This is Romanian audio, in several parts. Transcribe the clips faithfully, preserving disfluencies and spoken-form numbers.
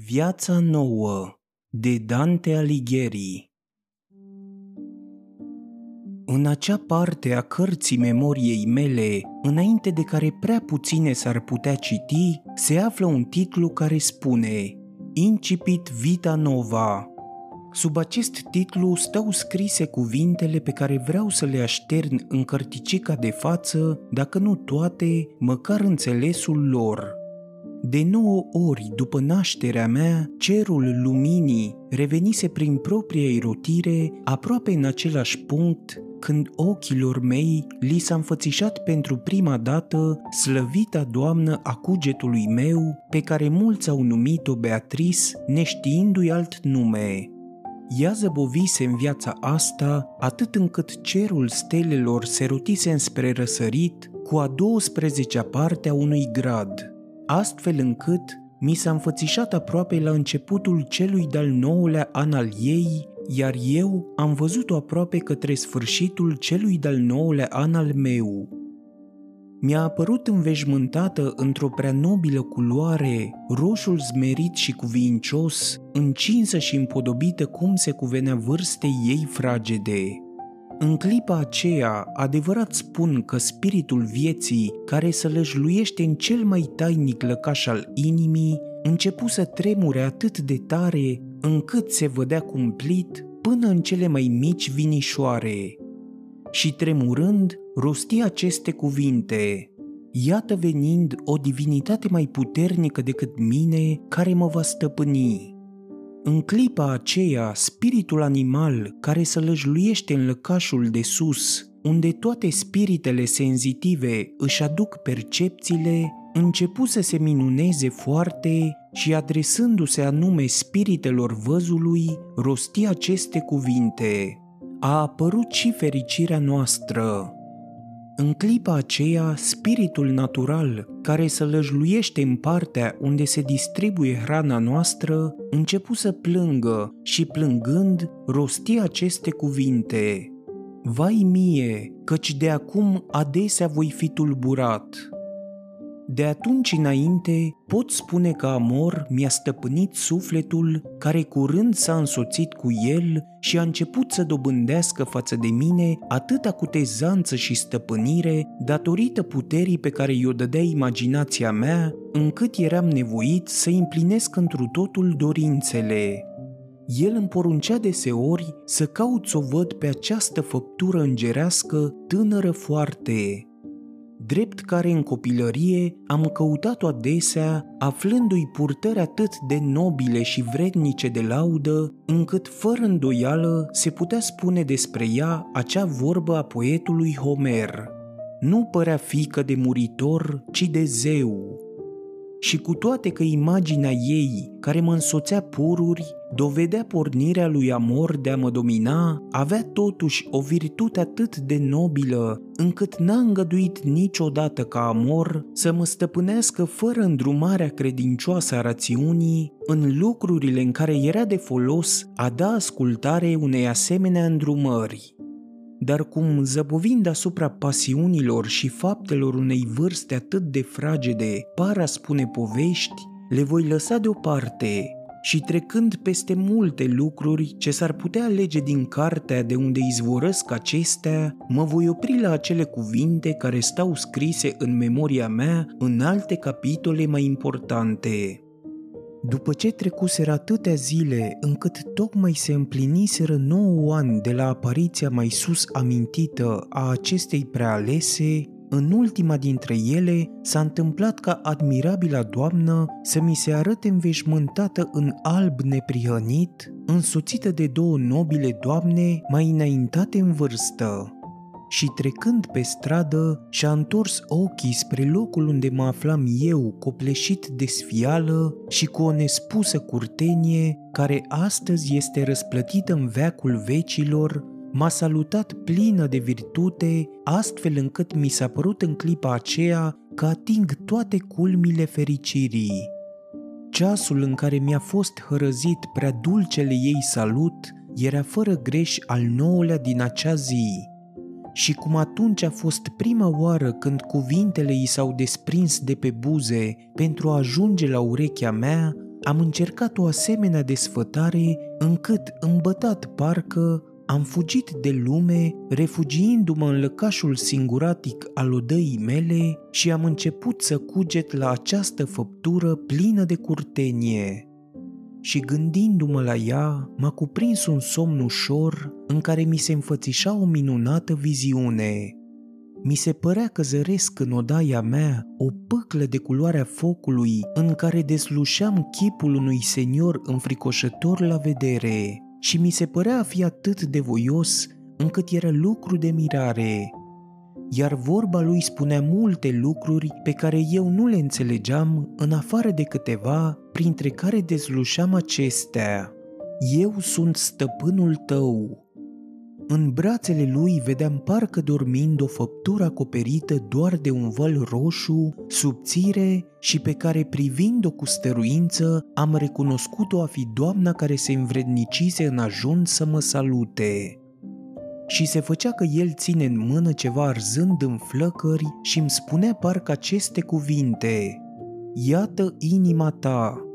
Viața nouă de Dante Alighieri. În acea parte a cărții memoriei mele, înainte de care prea puține s-ar putea citi, se află un titlu care spune Incipit Vita Nova. Sub acest titlu stau scrise cuvintele pe care vreau să le aștern în cărticica de față, dacă nu toate, măcar înțelesul lor. De nouă ori după nașterea mea, cerul luminii revenise prin propria irotire aproape în același punct când ochilor mei li s-a înfățișat pentru prima dată slăvita doamnă a cugetului meu, pe care mulți au numit-o Beatrice, neștiindu-i alt nume. Ea zăbovise în viața asta atât încât cerul stelelor se rotise înspre răsărit cu a douăsprezecea parte a unui grad, astfel încât mi s-a înfățișat aproape la începutul celui de-al nouălea an al ei, iar eu am văzut-o aproape către sfârșitul celui de-al nouălea an al meu. Mi-a apărut înveșmântată într-o prea nobilă culoare, roșul zmerit și cuvincios, încinsă și împodobită cum se cuvenea vârstei ei fragede. În clipa aceea, adevărat spun că spiritul vieții, care să lăjluiește în cel mai tainic lăcaș al inimii, începu să tremure atât de tare, încât se vădea cumplit până în cele mai mici vinișoare. Și tremurând, rosti aceste cuvinte: Iată venind o divinitate mai puternică decât mine, care mă va stăpâni. În clipa aceea, spiritul animal care se lăjluiește în lăcașul de sus, unde toate spiritele senzitive își aduc percepțiile, începu să se minuneze foarte și, adresându-se anume spiritelor văzului, rosti aceste cuvinte: A apărut și fericirea noastră. În clipa aceea, spiritul natural, care se lăjluiește în partea unde se distribuie hrana noastră, începu să plângă și, plângând, rosti aceste cuvinte: Vai mie, căci de acum adesea voi fi tulburat. De atunci înainte, pot spune că amor mi-a stăpânit sufletul, care curând s-a însoțit cu el și a început să dobândească față de mine atâta cutezanță și stăpânire, datorită puterii pe care i-o dădea imaginația mea, încât eram nevoit să-i împlinesc întru totul dorințele. El îmi poruncea deseori să caut să o văd pe această făptură îngerească tânără foarte. Drept care în copilărie am căutat-o adesea, aflându-i purtări atât de nobile și vrednice de laudă, încât fără îndoială se putea spune despre ea acea vorbă a poetului Homer: Nu părea fiică de muritor, ci de zeu. Și cu toate că imaginea ei, care mă însoțea pururi, dovedea pornirea lui amor de a mă domina, avea totuși o virtute atât de nobilă, încât n-a îngăduit niciodată ca amor să mă stăpânească fără îndrumarea credincioasă a rațiunii, în lucrurile în care era de folos a da ascultare unei asemenea îndrumări. Dar cum, zăbovind asupra pasiunilor și faptelor unei vârste atât de fragede, par a spune povești, le voi lăsa deoparte și, trecând peste multe lucruri ce s-ar putea alege din cartea de unde izvorăsc acestea, mă voi opri la acele cuvinte care stau scrise în memoria mea în alte capitole mai importante. După ce trecuseră atâtea zile încât tocmai se împliniseră nouă ani de la apariția mai sus amintită a acestei prealese, în ultima dintre ele s-a întâmplat ca admirabila doamnă să mi se arate înveșmântată în alb neprihănit, însoțită de două nobile doamne mai înaintate în vârstă. Și trecând pe stradă, și-a întors ochii spre locul unde mă aflam eu, copleșit de sfială și cu o nespusă curtenie, care astăzi este răsplătită în veacul vecilor, m-a salutat plină de virtute, astfel încât mi s-a părut în clipa aceea că ating toate culmile fericirii. Ceasul în care mi-a fost hărăzit prea dulcele ei salut era fără greș al nouălea din acea zi. Și cum atunci a fost prima oară când cuvintele i s-au desprins de pe buze pentru a ajunge la urechea mea, am încercat o asemenea desfătare încât, îmbătat parcă, am fugit de lume, refugiindu-mă în lăcașul singuratic al odăii mele și am început să cuget la această făptură plină de curtenie. Și gândindu-mă la ea, m-a cuprins un somn ușor în care mi se înfățișa o minunată viziune. Mi se părea că zăresc în odaia mea o pâclă de culoarea focului în care deslușeam chipul unui senior înfricoșător la vedere și mi se părea a fi atât de voios încât era lucru de mirare. Iar vorba lui spunea multe lucruri pe care eu nu le înțelegeam în afară de câteva, printre care dezlușeam acestea. Eu sunt stăpânul tău. În brațele lui vedeam parcă dormind o făptură acoperită doar de un văl roșu, subțire și pe care, privind-o cu stăruință, am recunoscut-o a fi doamna care se învrednicise în ajuns să mă salute. Și se făcea că el ține în mână ceva arzând în flăcări și îmi spunea parcă aceste cuvinte: „Iată inima ta!”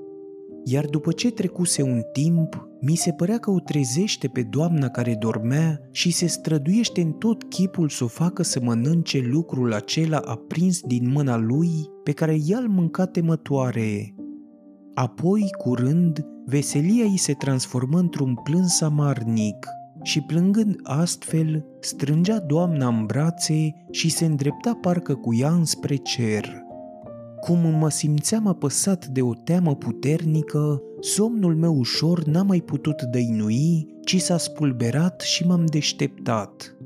Iar după ce trecuse un timp, mi se părea că o trezește pe doamna care dormea și se străduiește în tot chipul să o facă să mănânce lucrul acela aprins din mâna lui, pe care ea îl mânca temătoare. Apoi, curând, veselia i se transformă într-un plâns amarnic și, plângând astfel, strângea doamna în brațe și se îndrepta parcă cu ea înspre cer. Cum mă simțeam apăsat de o teamă puternică, somnul meu ușor n-a mai putut dăinui, ci s-a spulberat și m-am deșteptat.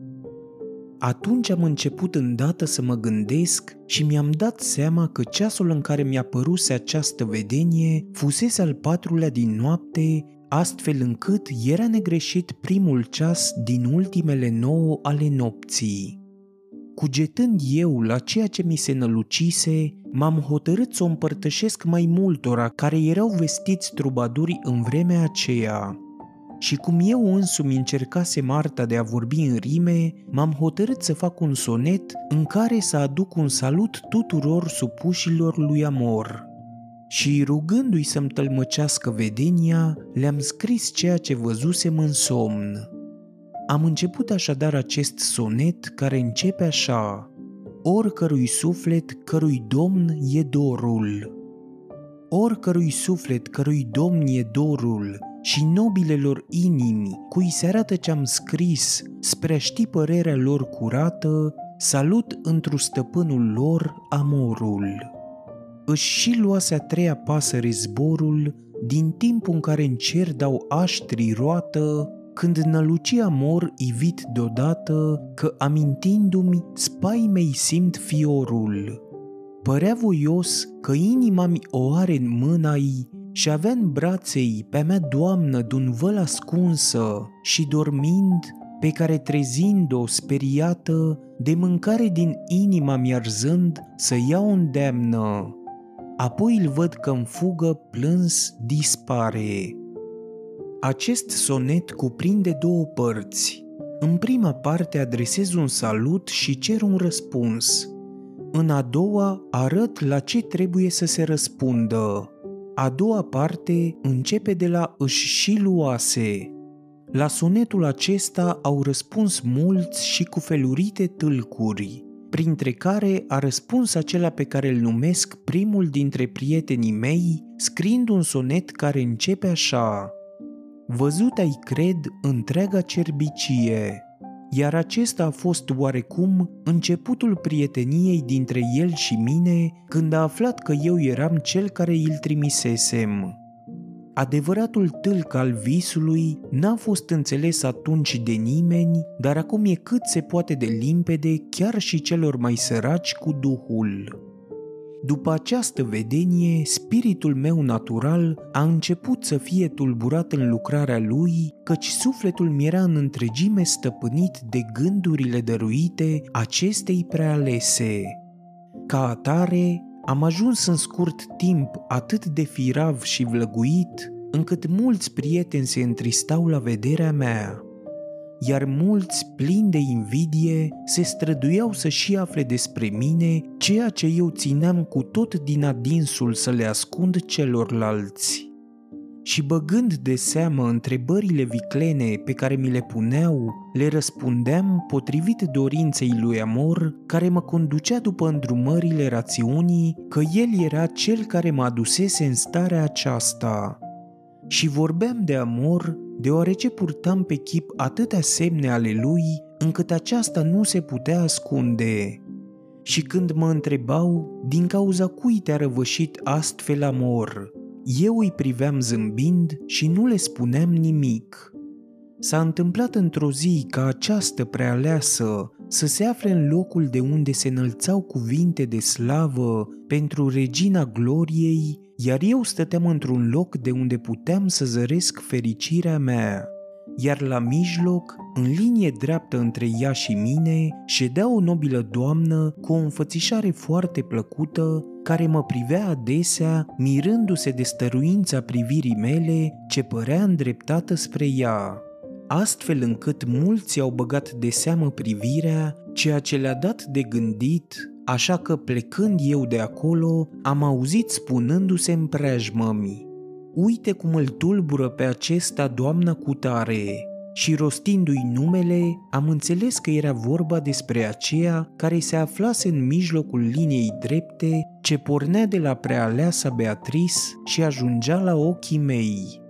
Atunci am început îndată să mă gândesc și mi-am dat seama că ceasul în care mi-a păruse această vedenie fusese al patrulea din noapte, astfel încât era negreșit primul ceas din ultimele nouă ale nopții. Cugetând eu la ceea ce mi se nălucise, m-am hotărât să o împărtășesc mai multora care erau vestiți trubaduri în vremea aceea. Și cum eu însumi încercasem arta de a vorbi în rime, m-am hotărât să fac un sonet în care să aduc un salut tuturor supușilor lui Amor. Și rugându-i să-mi tălmăcească vedenia, le-am scris ceea ce văzusem în somn. Am început așadar acest sonet care începe așa: oricărui suflet, cărui domn e dorul. Oricărui suflet, cărui domn e dorul, și nobilelor inimi, cui se arată ce-am scris, spre a ști părerea lor curată, salut întru stăpânul lor amorul. Își și luase a treia pasăre zborul, din timpul în care în cer dau aștrii roată, când năluci Amor ivit deodată, că amintindu-mi spaimei simt fiorul. Părea voios că inima-mi o are în mâna-i și avea în braței pe-a mea doamnă d-un văl ascunsă și dormind, pe care trezind-o speriată, de mâncare din inima mi-arzând să iau îndeamnă. Apoi îl văd că-n fugă plâns dispare. Acest sonet cuprinde două părți. În prima parte adresez un salut și cer un răspuns. În a doua arăt la ce trebuie să se răspundă. A doua parte începe de la își și luase. La sonetul acesta au răspuns mulți și cu felurite tâlcuri, printre care a răspuns acela pe care îl numesc primul dintre prietenii mei, scriind un sonet care începe așa: văzut ai cred întreaga cerbicie, iar acesta a fost oarecum începutul prieteniei dintre el și mine, când a aflat că eu eram cel care îl trimisesem. Adevăratul tâlc al visului n-a fost înțeles atunci de nimeni, dar acum e cât se poate de limpede chiar și celor mai săraci cu duhul. După această vedenie, spiritul meu natural a început să fie tulburat în lucrarea lui, căci sufletul mi era în întregime stăpânit de gândurile dăruite acestei prealese. Ca atare, am ajuns în scurt timp atât de firav și vlăguit, încât mulți prieteni se întristau la vederea mea, iar mulți, plini de invidie, se străduiau să și afle despre mine ceea ce eu țineam cu tot din adinsul să le ascund celorlalți. și băgând de seamă întrebările viclene pe care mi le puneau, le răspundeam potrivit dorinței lui Amor, care mă conducea după îndrumările rațiunii că el era cel care mă adusese în starea aceasta. Și vorbeam de Amor deoarece purtam pe chip atâtea semne ale lui, încât aceasta nu se putea ascunde. Și când mă întrebau, din cauza cui te-a răvășit astfel Amor, eu îi priveam zâmbind și nu le spuneam nimic. S-a întâmplat într-o zi ca această prealeasă să se afle în locul de unde se înălțau cuvinte de slavă pentru Regina Gloriei, iar eu stăteam într-un loc de unde puteam să zăresc fericirea mea. Iar la mijloc, în linie dreaptă între ea și mine, ședea o nobilă doamnă cu o înfățișare foarte plăcută, care mă privea adesea, mirându-se de stăruința privirii mele ce părea îndreptată spre ea, astfel încât mulți au băgat de seamă privirea, ceea ce le-a dat de gândit, așa că plecând eu de acolo, am auzit spunându-se în preajmă-mi: "Uite cum îl tulbură pe acesta doamna cutare", și rostindu-i numele, am înțeles că era vorba despre aceea care se aflase în mijlocul liniei drepte ce pornea de la prealeasa Beatrice și ajungea la ochii mei.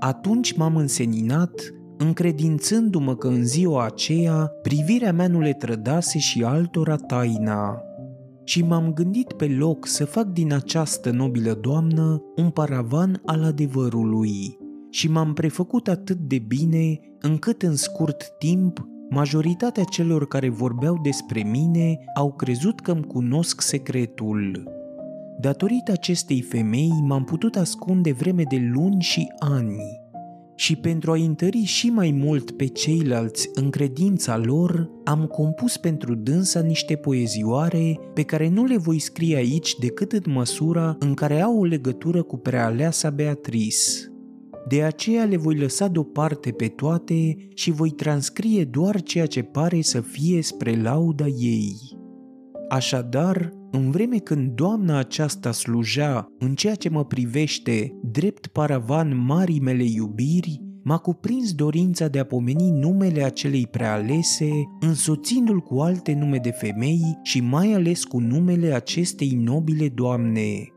Atunci m-am înseninat, încredințându-mă că în ziua aceea privirea mea nu le trădase și altora taina. Și m-am gândit pe loc să fac din această nobilă doamnă un paravan al adevărului și m-am prefăcut atât de bine încât în scurt timp majoritatea celor care vorbeau despre mine au crezut că îmi cunosc secretul. Datorită acestei femei m-am putut ascunde vreme de luni și ani și pentru a întări și mai mult pe ceilalți în credința lor, am compus pentru dânsa niște poezioare pe care nu le voi scrie aici decât în măsura în care au o legătură cu prealeasa Beatrice. De aceea le voi lăsa deoparte pe toate și voi transcrie doar ceea ce pare să fie spre lauda ei. Așadar, în vreme când doamna aceasta slujea, în ceea ce mă privește, drept paravan marii mele iubiri, m-a cuprins dorința de a pomeni numele acelei prealese, însoțindu-l cu alte nume de femei și mai ales cu numele acestei nobile doamne.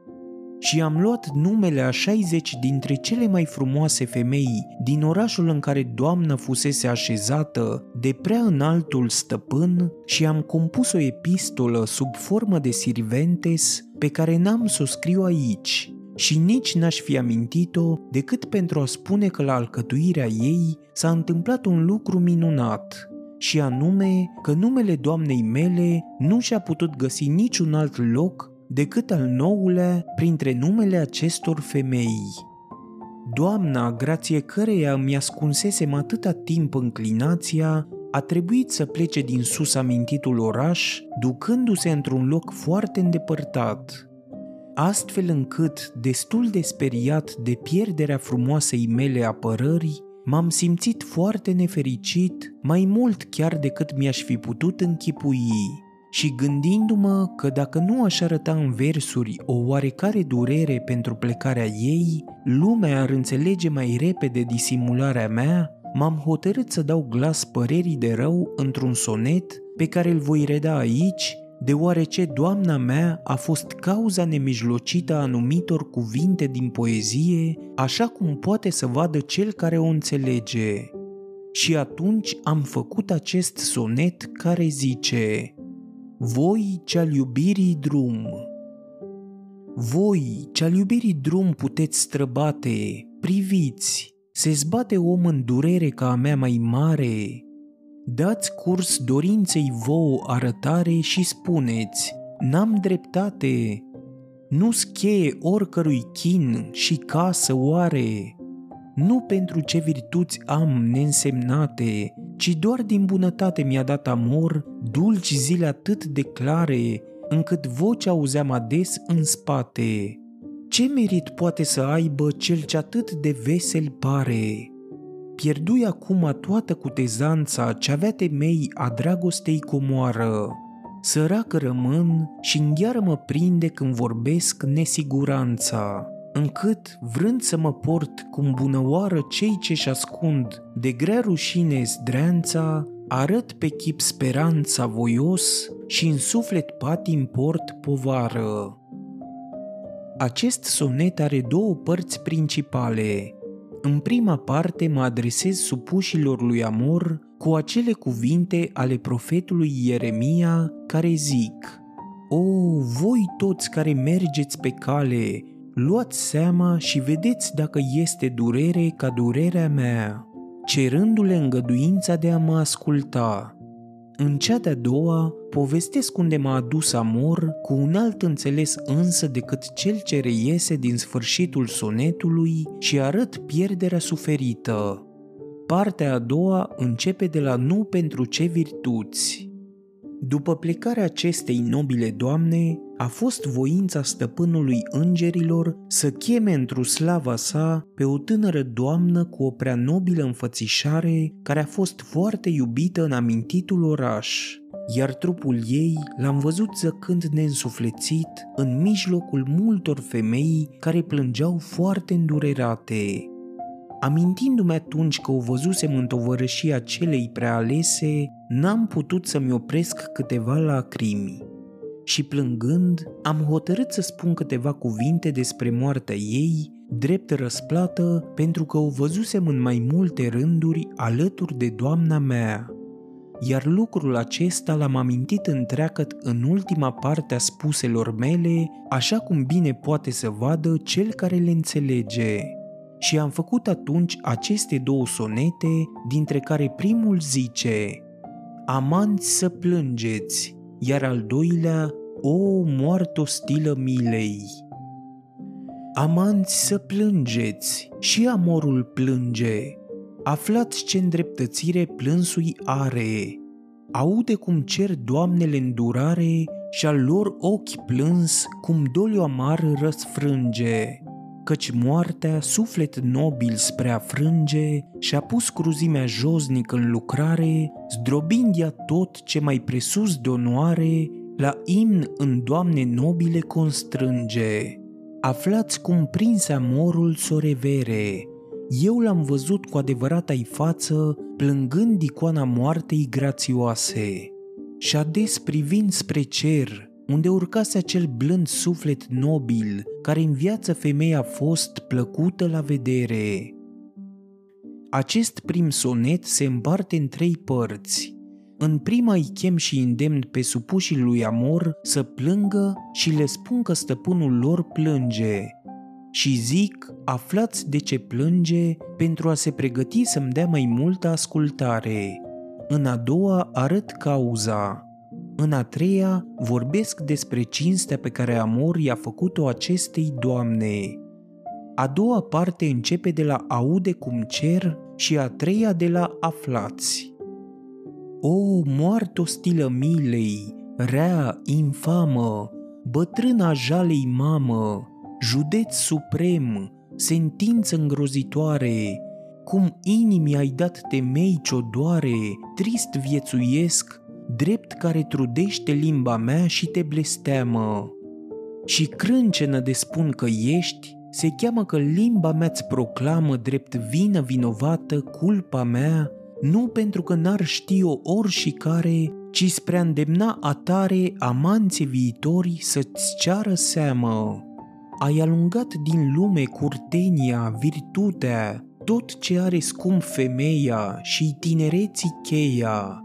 Și am luat numele a șaizeci dintre cele mai frumoase femei din orașul în care doamna fusese așezată de prea înaltul stăpân și am compus o epistolă sub formă de sirventes pe care n-am să o scriu aici și nici n-aș fi amintit-o decât pentru a spune că la alcătuirea ei s-a întâmplat un lucru minunat, și anume că numele doamnei mele nu și-a putut găsi niciun alt loc decât al nouălea printre numele acestor femei. Doamna, grație căreia îmi ascunsesem atâta timp înclinația, a trebuit să plece din sus amintitul oraș, ducându-se într-un loc foarte îndepărtat. Astfel încât, destul de speriat de pierderea frumoasei mele apărări, m-am simțit foarte nefericit, mai mult chiar decât mi-aș fi putut închipui. Și gândindu-mă că dacă nu aș arăta în versuri o oarecare durere pentru plecarea ei, lumea ar înțelege mai repede disimularea mea, m-am hotărât să dau glas părerii de rău într-un sonet pe care îl voi reda aici, deoarece doamna mea a fost cauza nemijlocită a anumitor cuvinte din poezie, așa cum poate să vadă cel care o înțelege. Și atunci am făcut acest sonet care zice: Voi, ce-al iubirii drum. Voi, ce-al iubirii drum puteți străbate, priviți, se zbate om în durere ca a mea mai mare. Dați curs dorinței vouă arătare și spuneți: n-am dreptate. Nu-s cheie oricărui chin și casă oare. Nu pentru ce virtuți am neînsemnate, ci doar din bunătate mi-a dat Amor dulci zile atât de clare, încât vocea auzeam ades în spate. Ce merit poate să aibă cel ce atât de vesel pare? Pierdui acum toată cutezanța ce-avea temei a dragostei comoară. Săracă rămân și-ngheară mă prinde când vorbesc nesiguranța, încât, vrând să mă port cum bunăoară cei ce-și ascund de grea rușine zdreanța, arăt pe chip speranța voios și în suflet patim port povară. Acest sonet are două părți principale. În prima parte mă adresez supușilor lui Amor cu acele cuvinte ale profetului Ieremia care zic: O, voi toți care mergeți pe cale, luați seama și vedeți dacă este durere ca durerea mea, cerându-le îngăduința de a mă asculta. În cea de-a doua, povestesc unde m-a adus Amor cu un alt înțeles însă decât cel ce reiese din sfârșitul sonetului și arăt pierderea suferită. Partea a doua începe de la nu pentru ce virtuți. După plecarea acestei nobile doamne, a fost voința stăpânului îngerilor să cheme într-o slava sa pe o tânără doamnă cu o prea nobilă înfățișare care a fost foarte iubită în amintitul oraș, iar trupul ei l-am văzut zăcând neînsuflețit în mijlocul multor femei care plângeau foarte îndurerate. Amintindu-mi atunci că o văzusem în tovărășia celei prealese, n-am putut să-mi opresc câteva lacrimi. Și plângând, am hotărât să spun câteva cuvinte despre moartea ei, drept răsplată pentru că o văzusem în mai multe rânduri alături de doamna mea. Iar lucrul acesta l-am amintit întreagăt în ultima parte a spuselor mele, așa cum bine poate să vadă cel care le înțelege. Și am făcut atunci aceste două sonete, dintre care primul zice: Amanți să plângeți, iar al doilea: O, moarte ostilă milei. Amanți să plângeți, și amorul plânge. Aflați ce îndreptățire plânsui are. Aude cum cer doamnele îndurare și al lor ochi plâns cum doliu amar răsfrânge. Căci moartea suflet nobil spre a frânge și-a pus cruzimea josnic în lucrare, zdrobind ea tot ce mai presus de onoare, la imn în doamne nobile constrânge. Aflați cum prins amorul s-o revere. Eu l-am văzut cu adevărata-i față, plângând icoana moartei grațioase. Și ades privind spre cer, unde urcase acel blând suflet nobil, care în viață femeia a fost plăcută la vedere. Acest prim sonet se împarte în trei părți. În prima îi chem și îndemn pe supușii lui Amor să plângă și le spun că stăpânul lor plânge. Și zic: aflați de ce plânge, pentru a se pregăti să-mi dea mai multă ascultare. În a doua arăt cauza. În a treia, vorbesc despre cinstea pe care Amor i-a făcut-o acestei doamne. A doua parte începe de la aude cum cer și a treia de la aflați. O, moarte ostilă milei, rea, infamă, bătrâna jalei mamă, județ suprem, sentință îngrozitoare, cum inimii ai dat temei ce-o doare, trist viețuiesc, drept care trudește limba mea și te blesteamă. Și crâncenă de spun că ești, se cheamă că limba mea-ți proclamă drept vină vinovată culpa mea, nu pentru că n-ar ști-o ori și care, ci spre a îndemna atare amanții viitori să-ți ceară seamă. Ai alungat din lume curtenia, virtutea, tot ce are scump femeia și tinereții cheia.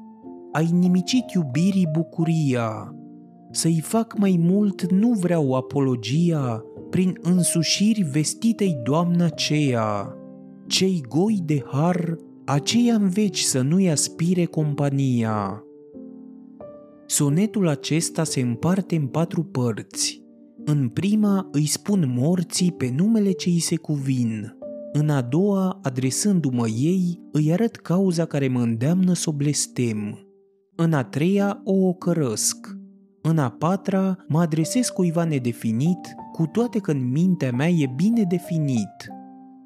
Ai nimicit iubirii bucuria, să-i fac mai mult nu vreau apologia, prin însușiri vestitei doamna ceea. Cei goi de har, aceia în veci să nu-i aspire compania. Sonetul acesta se împarte în patru părți. În prima îi spun morții pe numele ce îi se cuvin. În a doua, adresându-mă ei, îi arăt cauza care mă îndeamnă să o blestem. În a treia o ocărăsc. În a patra mă adresez cuiva nedefinit, cu toate că în mintea mea e bine definit.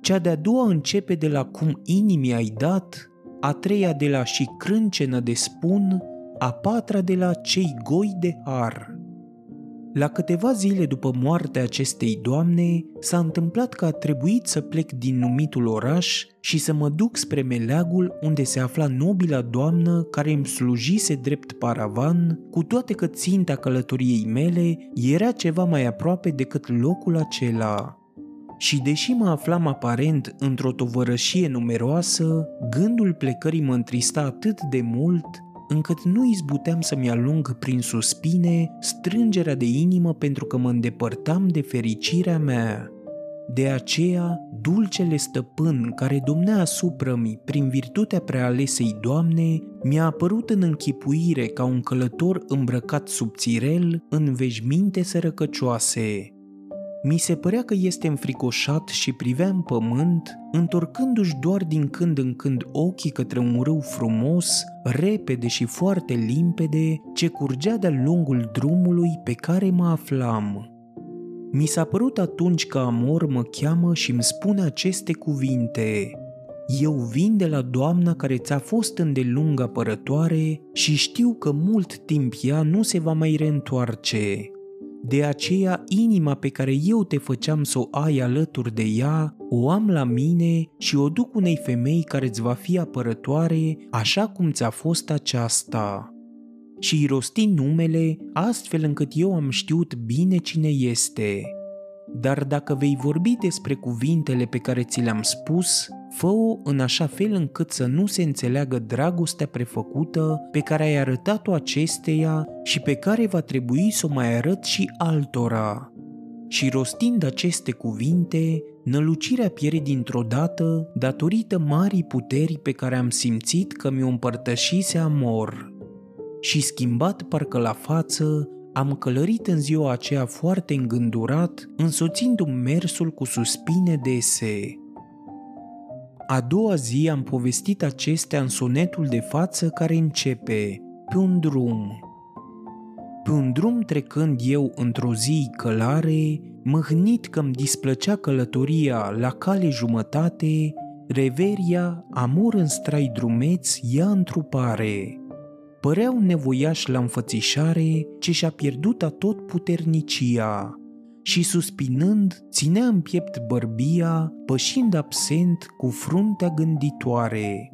Cea de-a doua începe de la cum inimii ai dat, a treia de la și crâncenă de spun, a patra de la cei goi de har. La câteva zile după moartea acestei doamne, s-a întâmplat că a trebuit să plec din numitul oraș și să mă duc spre meleagul unde se afla nobila doamnă care îmi slujise drept paravan, cu toate că ținta călătoriei mele era ceva mai aproape decât locul acela. Și deși mă aflam aparent într-o tovărășie numeroasă, gândul plecării mă întrista atât de mult, încât nu izbuteam să-mi alung prin suspine strângerea de inimă pentru că mă îndepărtam de fericirea mea. De aceea, dulcele stăpân care domnea asupra-mi prin virtutea prealesei Doamne, mi-a apărut în închipuire ca un călător îmbrăcat subțirel în veșminte sărăcăcioase. Mi se părea că este înfricoșat și privea în pământ, întorcându-și doar din când în când ochii către un râu frumos, repede și foarte limpede, ce curgea de-a lungul drumului pe care mă aflam. Mi s-a părut atunci că Amor mă cheamă și îmi spune aceste cuvinte: „Eu vin de la doamna care ți-a fost îndelung apărătoare și știu că mult timp ea nu se va mai reîntoarce. De aceea, inima pe care eu te făceam să o ai alături de ea, o am la mine și o duc unei femei care îți va fi apărătoare, așa cum ți-a fost aceasta.” Și îi rosti numele, astfel încât eu am știut bine cine este. Dar dacă vei vorbi despre cuvintele pe care ți le-am spus, fă-o în așa fel încât să nu se înțeleagă dragostea prefăcută pe care ai arătat-o acesteia și pe care va trebui să o mai arăt și altora. Și rostind aceste cuvinte, nălucirea piere dintr-o dată datorită marii puteri pe care am simțit că mi-o împărtășise Amor. Și schimbat parcă la față, am călărit în ziua aceea foarte îngândurat, însoțindu-mi mersul cu suspine dese. A doua zi am povestit acestea în sonetul de față care începe: „Pe un drum.” Pe un drum trecând eu într-o zi călare, mâhnit că-mi displăcea călătoria la cale jumătate, reveria, Amor în strai drumeți, ia întrupare. Păreau nevoiași la înfățișare ce și-a pierdut-a tot puternicia. Și suspinând, ținea în piept bărbia, pășind absent cu fruntea gânditoare.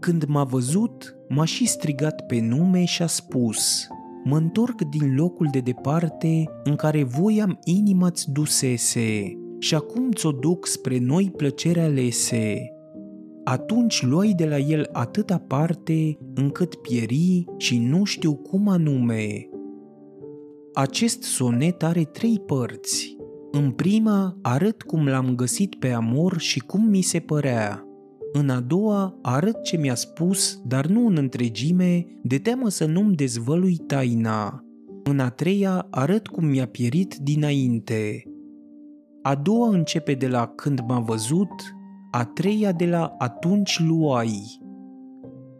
Când m-a văzut, m-a și strigat pe nume și a spus: „Mă întorc din locul de departe în care voi am inima-ți dusese și acum ți-o duc spre noi plăcerea alese.” Atunci luai de la el atâta parte încât pieri și nu știu cum anume. Acest sonet are trei părți. În prima arăt cum l-am găsit pe Amor și cum mi se părea. În a doua arăt ce mi-a spus, dar nu în întregime, de teamă să nu-mi dezvălui taina. În a treia arăt cum mi-a pierit dinainte. A doua începe de la „când m-a văzut”, a treia de la „atunci luai”.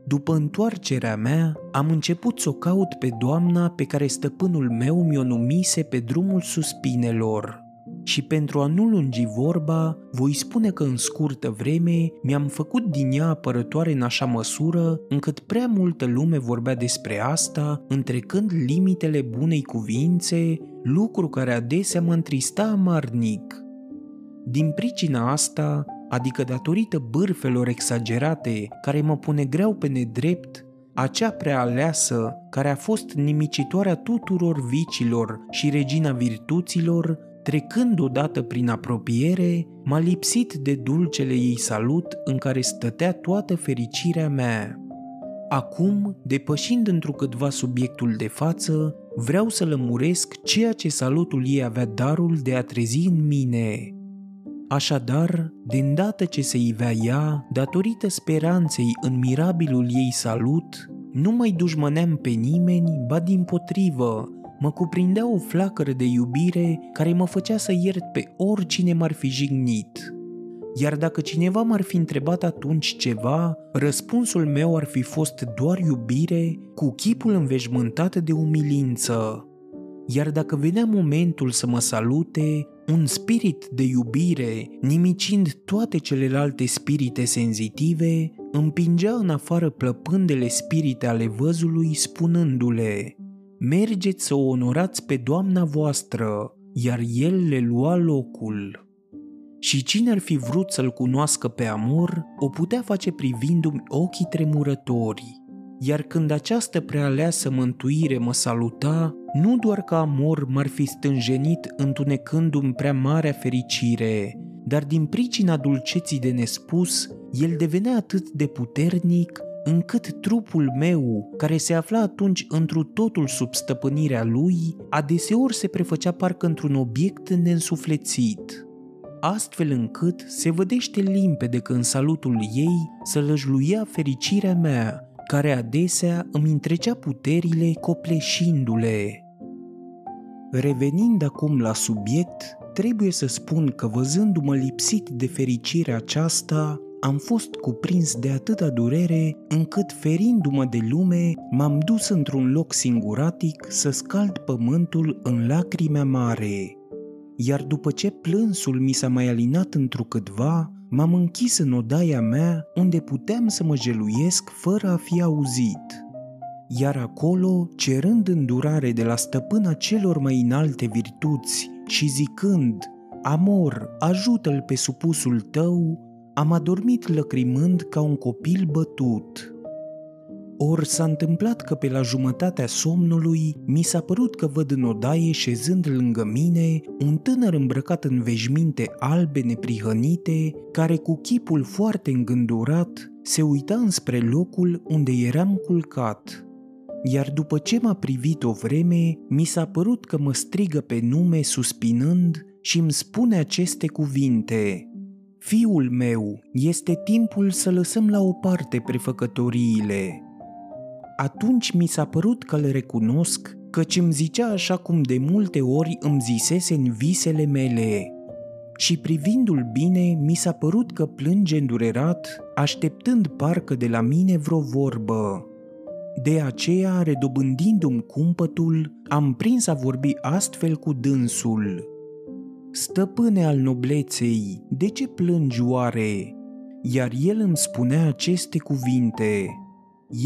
După întoarcerea mea, am început să o caut pe doamna pe care stăpânul meu mi-o numise pe drumul suspinelor. Și pentru a nu lungi vorba, voi spune că în scurtă vreme mi-am făcut din ea apărătoare în așa măsură încât prea multă lume vorbea despre asta, întrecând limitele bunei cuvințe, lucru care adesea mă întrista amarnic. Din pricina asta, adică datorită bârfelor exagerate care mă pune greu pe nedrept, acea prealeasă care a fost nimicitoarea tuturor vicilor și regina virtuților, trecând odată prin apropiere, m-a lipsit de dulcele ei salut în care stătea toată fericirea mea. Acum, depășind întrucâtva subiectul de față, vreau să lămuresc ceea ce salutul ei avea darul de a trezi în mine. Așadar, de îndată ce se ivea ea, datorită speranței în mirabilul ei salut, nu mai dușmăneam pe nimeni, ba dimpotrivă, mă cuprindea o flacără de iubire care mă făcea să iert pe oricine m-ar fi jignit. Iar dacă cineva m-ar fi întrebat atunci ceva, răspunsul meu ar fi fost doar iubire, cu chipul înveșmântat de umilință. Iar dacă venea momentul să mă salute, un spirit de iubire, nimicind toate celelalte spirite senzitive, împingea în afară plăpândele spirite ale văzului, spunându-le: mergeți să o onorați pe Doamna voastră, iar el le lua locul. Și cine ar fi vrut să-l cunoască pe Amor, o putea face privindu-mi ochii tremurători. Iar când această prealeasă mântuire mă saluta, nu doar că Amor m-ar fi stânjenit întunecându-mi prea marea fericire, dar din pricina dulceții de nespus, el devenea atât de puternic, încât trupul meu, care se afla atunci întru totul sub stăpânirea lui, adeseori se prefăcea parcă într-un obiect neînsuflețit. Astfel încât se vădește limpede că în salutul ei sălăjluia fericirea mea, care adesea îmi întrecea puterile copleșindu-le. Revenind acum la subiect, trebuie să spun că văzându-mă lipsit de fericirea aceasta, am fost cuprins de atâta durere încât, ferindu-mă de lume, m-am dus într-un loc singuratic să scald pământul în lacrimea mare. Iar după ce plânsul mi s-a mai alinat întrucâtva, m-am închis în odaia mea unde puteam să mă jeluiesc fără a fi auzit. Iar acolo, cerând îndurare de la stăpâna celor mai înalte virtuți și zicând, Amor, ajută-l pe supusul tău, am adormit lăcrimând ca un copil bătut. Or s-a întâmplat că pe la jumătatea somnului mi s-a părut că văd în odaie șezând lângă mine un tânăr îmbrăcat în veșminte albe neprihănite, care cu chipul foarte îngândurat se uita înspre locul unde eram culcat. Iar după ce m-a privit o vreme, mi s-a părut că mă strigă pe nume suspinând și îmi spune aceste cuvinte. Fiul meu, este timpul să lăsăm la o parte prefăcătoriile. Atunci mi s-a părut că le recunosc, căci îmi zicea așa cum de multe ori îmi zisese în visele mele. Și privindu-l bine, mi s-a părut că plânge îndurerat, așteptând parcă de la mine vreo vorbă. De aceea, redobândindu-mi cumpătul, am prins a vorbi astfel cu dânsul. Stăpâne al nobleței, de ce plângi oare? Iar el îmi spunea aceste cuvinte.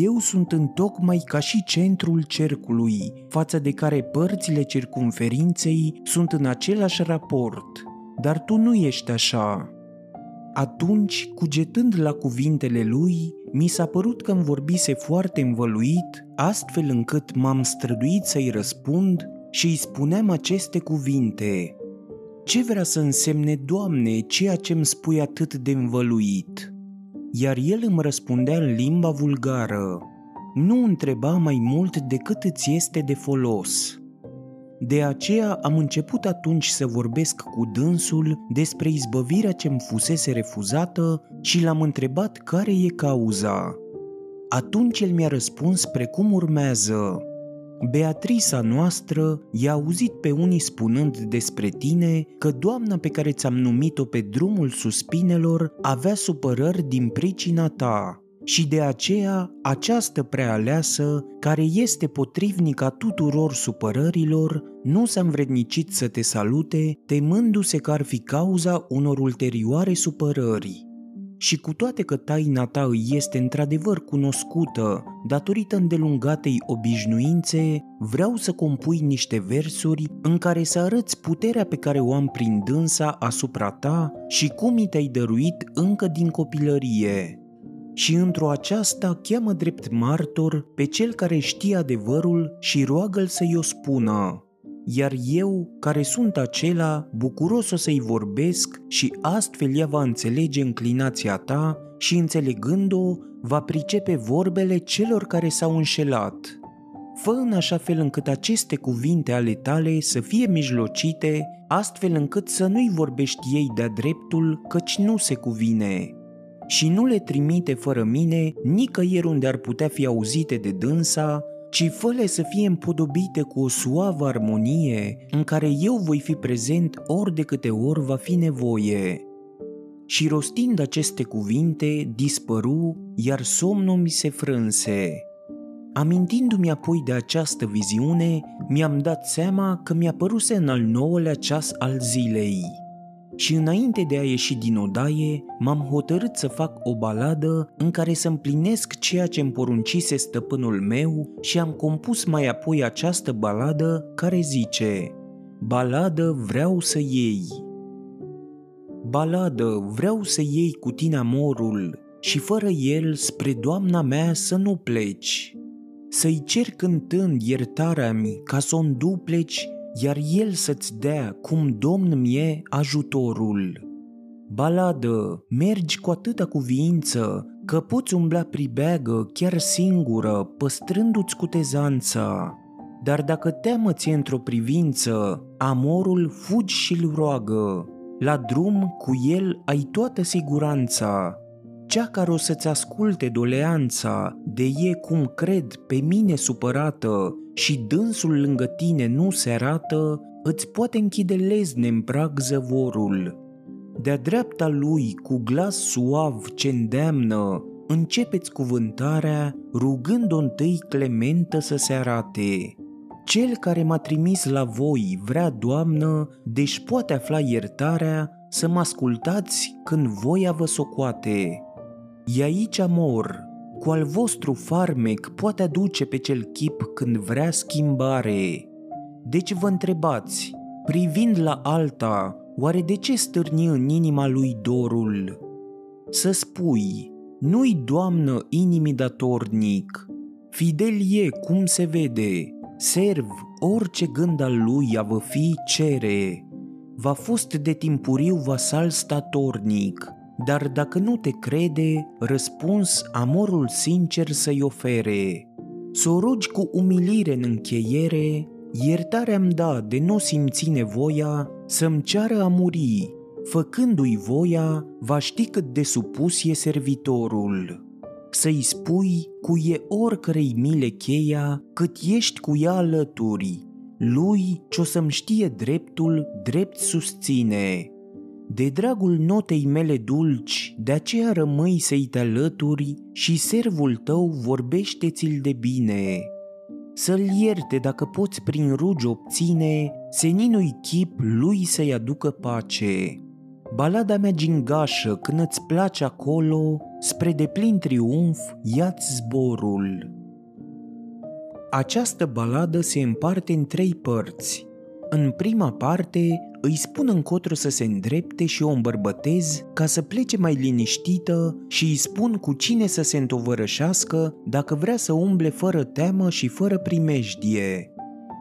Eu sunt întocmai ca și centrul cercului, față de care părțile circumferinței sunt în același raport, dar tu nu ești așa. Atunci, cugetând la cuvintele lui, mi s-a părut că-mi vorbise foarte învăluit, astfel încât m-am străduit să-i răspund și îi spuneam aceste cuvinte. Ce vrea să însemne, Doamne, ceea ce îmi spui atât de învăluit? Iar el îmi răspundea în limba vulgară. Nu întreba mai mult decât îți este de folos. De aceea am început atunci să vorbesc cu dânsul despre izbăvirea ce-mi fusese refuzată și l-am întrebat care e cauza. Atunci el mi-a răspuns precum urmează. Beatrice noastră i-a auzit pe unii spunând despre tine că doamna pe care ți-am numit-o pe drumul suspinelor avea supărări din pricina ta și de aceea această prealeasă, care este potrivnica tuturor supărărilor, nu s-a învrednicit să te salute, temându-se că ar fi cauza unor ulterioare supărări. Și cu toate că taina ta îi este într-adevăr cunoscută, datorită îndelungatei obișnuințe, vreau să compui niște versuri în care să arăți puterea pe care o am prin dânsa asupra ta și cum mi te-ai dăruit încă din copilărie. Și într-o aceasta cheamă drept martor pe cel care știe adevărul și roagă-l să-i o spună. Iar eu, care sunt acela, bucuros o să-i vorbesc și astfel ea va înțelege înclinația ta și, înțelegând-o, va pricepe vorbele celor care s-au înșelat. Fă în așa fel încât aceste cuvinte ale tale să fie mijlocite, astfel încât să nu-i vorbești ei de-a dreptul, căci nu se cuvine. Și nu le trimite fără mine nicăieri unde ar putea fi auzite de dânsa, ci fă-le să fie împodobite cu o suavă armonie în care eu voi fi prezent ori de câte ori va fi nevoie. Și rostind aceste cuvinte, dispăru, iar somnul mi se frânse. Amintindu-mi apoi de această viziune, mi-am dat seama că mi-a păruse în al nouălea ceas al zilei. și înainte de a ieși din odaie, m-am hotărât să fac o baladă în care să împlinesc ceea ce îmi poruncise stăpânul meu și am compus mai apoi această baladă care zice: Baladă, vreau să iei. Baladă, vreau să iei cu tine amorul și fără el spre doamna mea să nu pleci. Să-i cer cântând iertarea-mi ca să o îndupleci, iar el să-ți dea, cum Domn mie, ajutorul. Baladă, mergi cu atâta cuviință, că poți umbla pribeagă chiar singură, păstrându-ți cutezanța. Dar dacă teamă-ți într-o privință, amorul fugi și-l roagă. La drum cu el ai toată siguranța. Cea care o să-ți asculte doleanța, de e cum cred pe mine supărată, și dânsul lângă tine nu se arată, îți poate închide lezne în prag zăvorul. De-a dreapta lui, cu glas suav ce îndeamnă, începeți cuvântarea, rugând-o întâi clementă să se arate. Cel care m-a trimis la voi vrea, Doamnă, deci poate afla iertarea, să mă ascultați când voia vă socoate. E aici amor, cu al vostru farmec poate aduce pe cel chip când vrea schimbare. Deci vă întrebați, privind la alta, oare de ce stârni în inima lui dorul? Să spui, nu-i Doamnă inimii datornic, fidel e cum se vede, serv orice gând al lui a vă fi cere. Va fost de timpuriu vasal statornic, dar dacă nu te crede, răspuns amorul sincer să-i ofere. S-o rogi cu umilire în încheiere, iertarea-mi da de nu simți nevoia să-mi ceară a muri, făcându-i voia, va ști cât de supus e servitorul. Să-i spui cu e oricărei mile cheia, cât ești cu ea alături, lui ce-o să-mi știe dreptul, drept susține. De dragul notei mele dulci, de-aceea rămâi să-i te alături și servul tău vorbește-ți-l de bine. Să-l ierte dacă poți prin rugi obține, seninui chip lui să-i aducă pace. Balada mea gingașă, când îți place acolo, spre deplin triumf ia-ți zborul. Această baladă se împarte în trei părți. În prima parte îi spun încotro să se îndrepte și o îmbărbătez ca să plece mai liniștită și îi spun cu cine să se întovărășească dacă vrea să umble fără teamă și fără primejdie.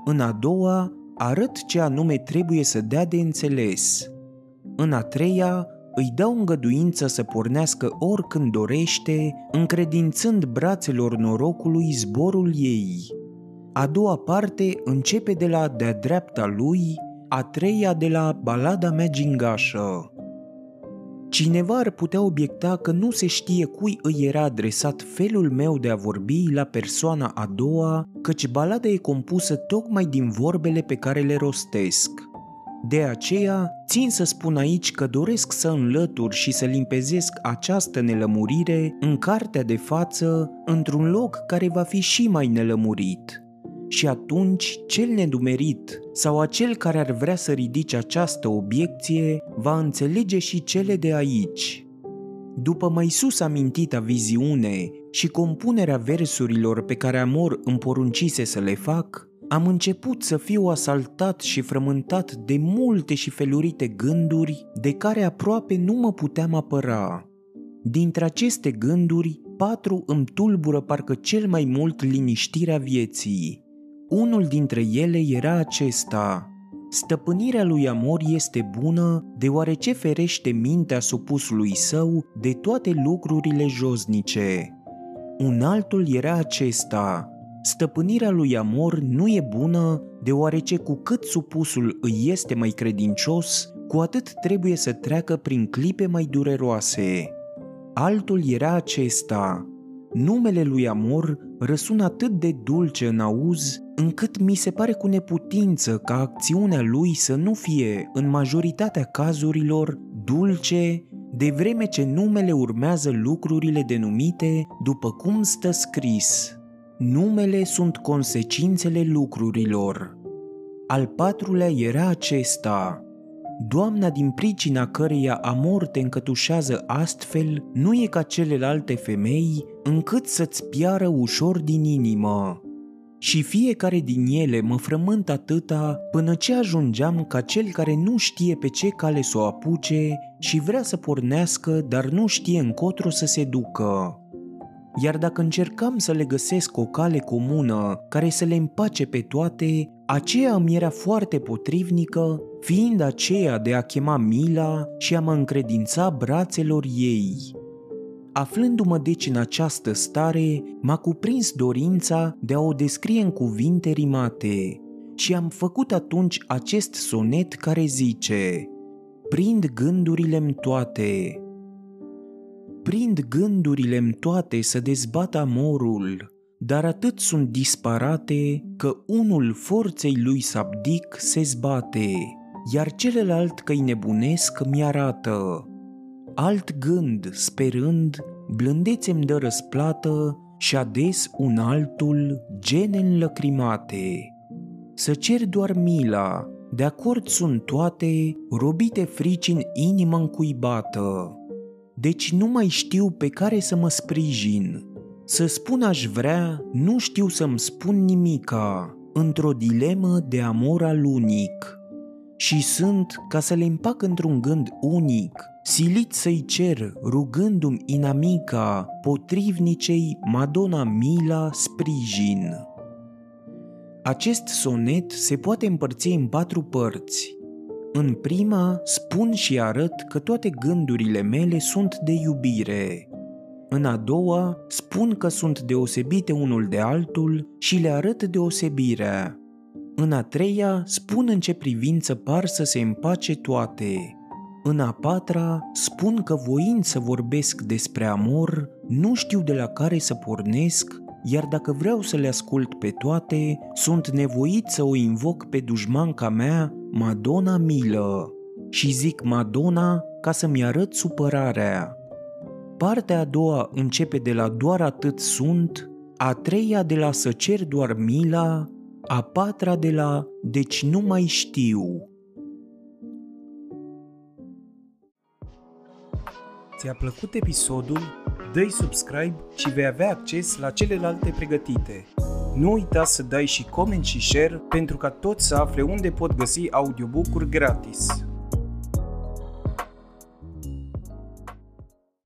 În a doua arăt ce anume trebuie să dea de înțeles. În a treia îi dau îngăduință să pornească oricând dorește, încredințând brațelor norocului zborul ei. A doua parte începe de la de-a dreapta lui, a treia de la balada mea gingașă. Cineva ar putea obiecta că nu se știe cui îi era adresat felul meu de a vorbi la persoana a doua, căci balada e compusă tocmai din vorbele pe care le rostesc. De aceea, țin să spun aici că doresc să înlătur și să limpezesc această nelămurire în cartea de față, într-un loc care va fi și mai nelămurit. Și atunci, cel nedumerit sau acel care ar vrea să ridice această obiecție, va înțelege și cele de aici. După mai sus amintita viziune și compunerea versurilor pe care amor îmi poruncise să le fac, am început să fiu asaltat și frământat de multe și felurite gânduri de care aproape nu mă puteam apăra. Dintre aceste gânduri, patru îmi tulbură parcă cel mai mult liniștirea vieții. Unul dintre ele era acesta: stăpânirea lui amor este bună, deoarece ferește mintea supusului său de toate lucrurile josnice. Un altul era acesta: stăpânirea lui amor nu e bună, deoarece cu cât supusul îi este mai credincios, cu atât trebuie să treacă prin clipe mai dureroase. Altul era acesta: numele lui amor răsună atât de dulce în auz, încât mi se pare cu neputință ca acțiunea lui să nu fie, în majoritatea cazurilor, dulce, de vreme ce numele urmează lucrurile denumite după cum stă scris. Numele sunt consecințele lucrurilor. Al patrulea era acesta: doamna din pricina căreia amor te încătușează astfel nu e ca celelalte femei încât să-ți piară ușor din inimă. Și fiecare din ele mă frământ atâta până ce ajungeam ca cel care nu știe pe ce cale să o apuce și vrea să pornească, dar nu știe încotro să se ducă. Iar dacă încercam să le găsesc o cale comună care să le împace pe toate, aceea mi era foarte potrivnică, fiind aceea de a chema mila și a mă încredința brațelor ei. Aflându-mă deci în această stare, m-a cuprins dorința de a o descrie în cuvinte rimate și am făcut atunci acest sonet care zice: prind gândurile-mi toate. Prind gândurile-mi toate să dezbat amorul, dar atât sunt disparate că unul forței lui sabdic se zbate, iar celălalt că-i nebunesc mi-arată. Alt gând, sperând, blândețe-mi dă răsplată și ades un altul gene înlăcrimate. Să cer doar mila, de acord sunt toate, robite frici în inimă încuibată. Deci nu mai știu pe care să mă sprijin. Să spun aș vrea, nu știu să-mi spun nimica, într-o dilemă de amor alunic. Și sunt, ca să le împac într-un gând unic, silit să-i cer, rugându-mi inamica, potrivnicei Madonna Mila, sprijin. Acest sonet se poate împărți în patru părți. În prima, spun și arăt că toate gândurile mele sunt de iubire. În a doua, spun că sunt deosebite unul de altul și le arăt deosebirea. În a treia, spun în ce privință par să se împace toate. În a patra, spun că voind să vorbesc despre amor, nu știu de la care să pornesc, iar dacă vreau să le ascult pe toate, sunt nevoit să o invoc pe dușmanca mea, Madonna Milă, și zic Madonna ca să-mi arăt supărarea. Partea a doua începe de la doar atât sunt, a treia de la să cer doar mila, a patra de la deci nu mai știu. Ți-a plăcut episodul? Dă-i subscribe și vei avea acces la celelalte pregătite. Nu uita să dai și coment și share pentru ca toți să afle unde pot găsi audiobook-uri gratis.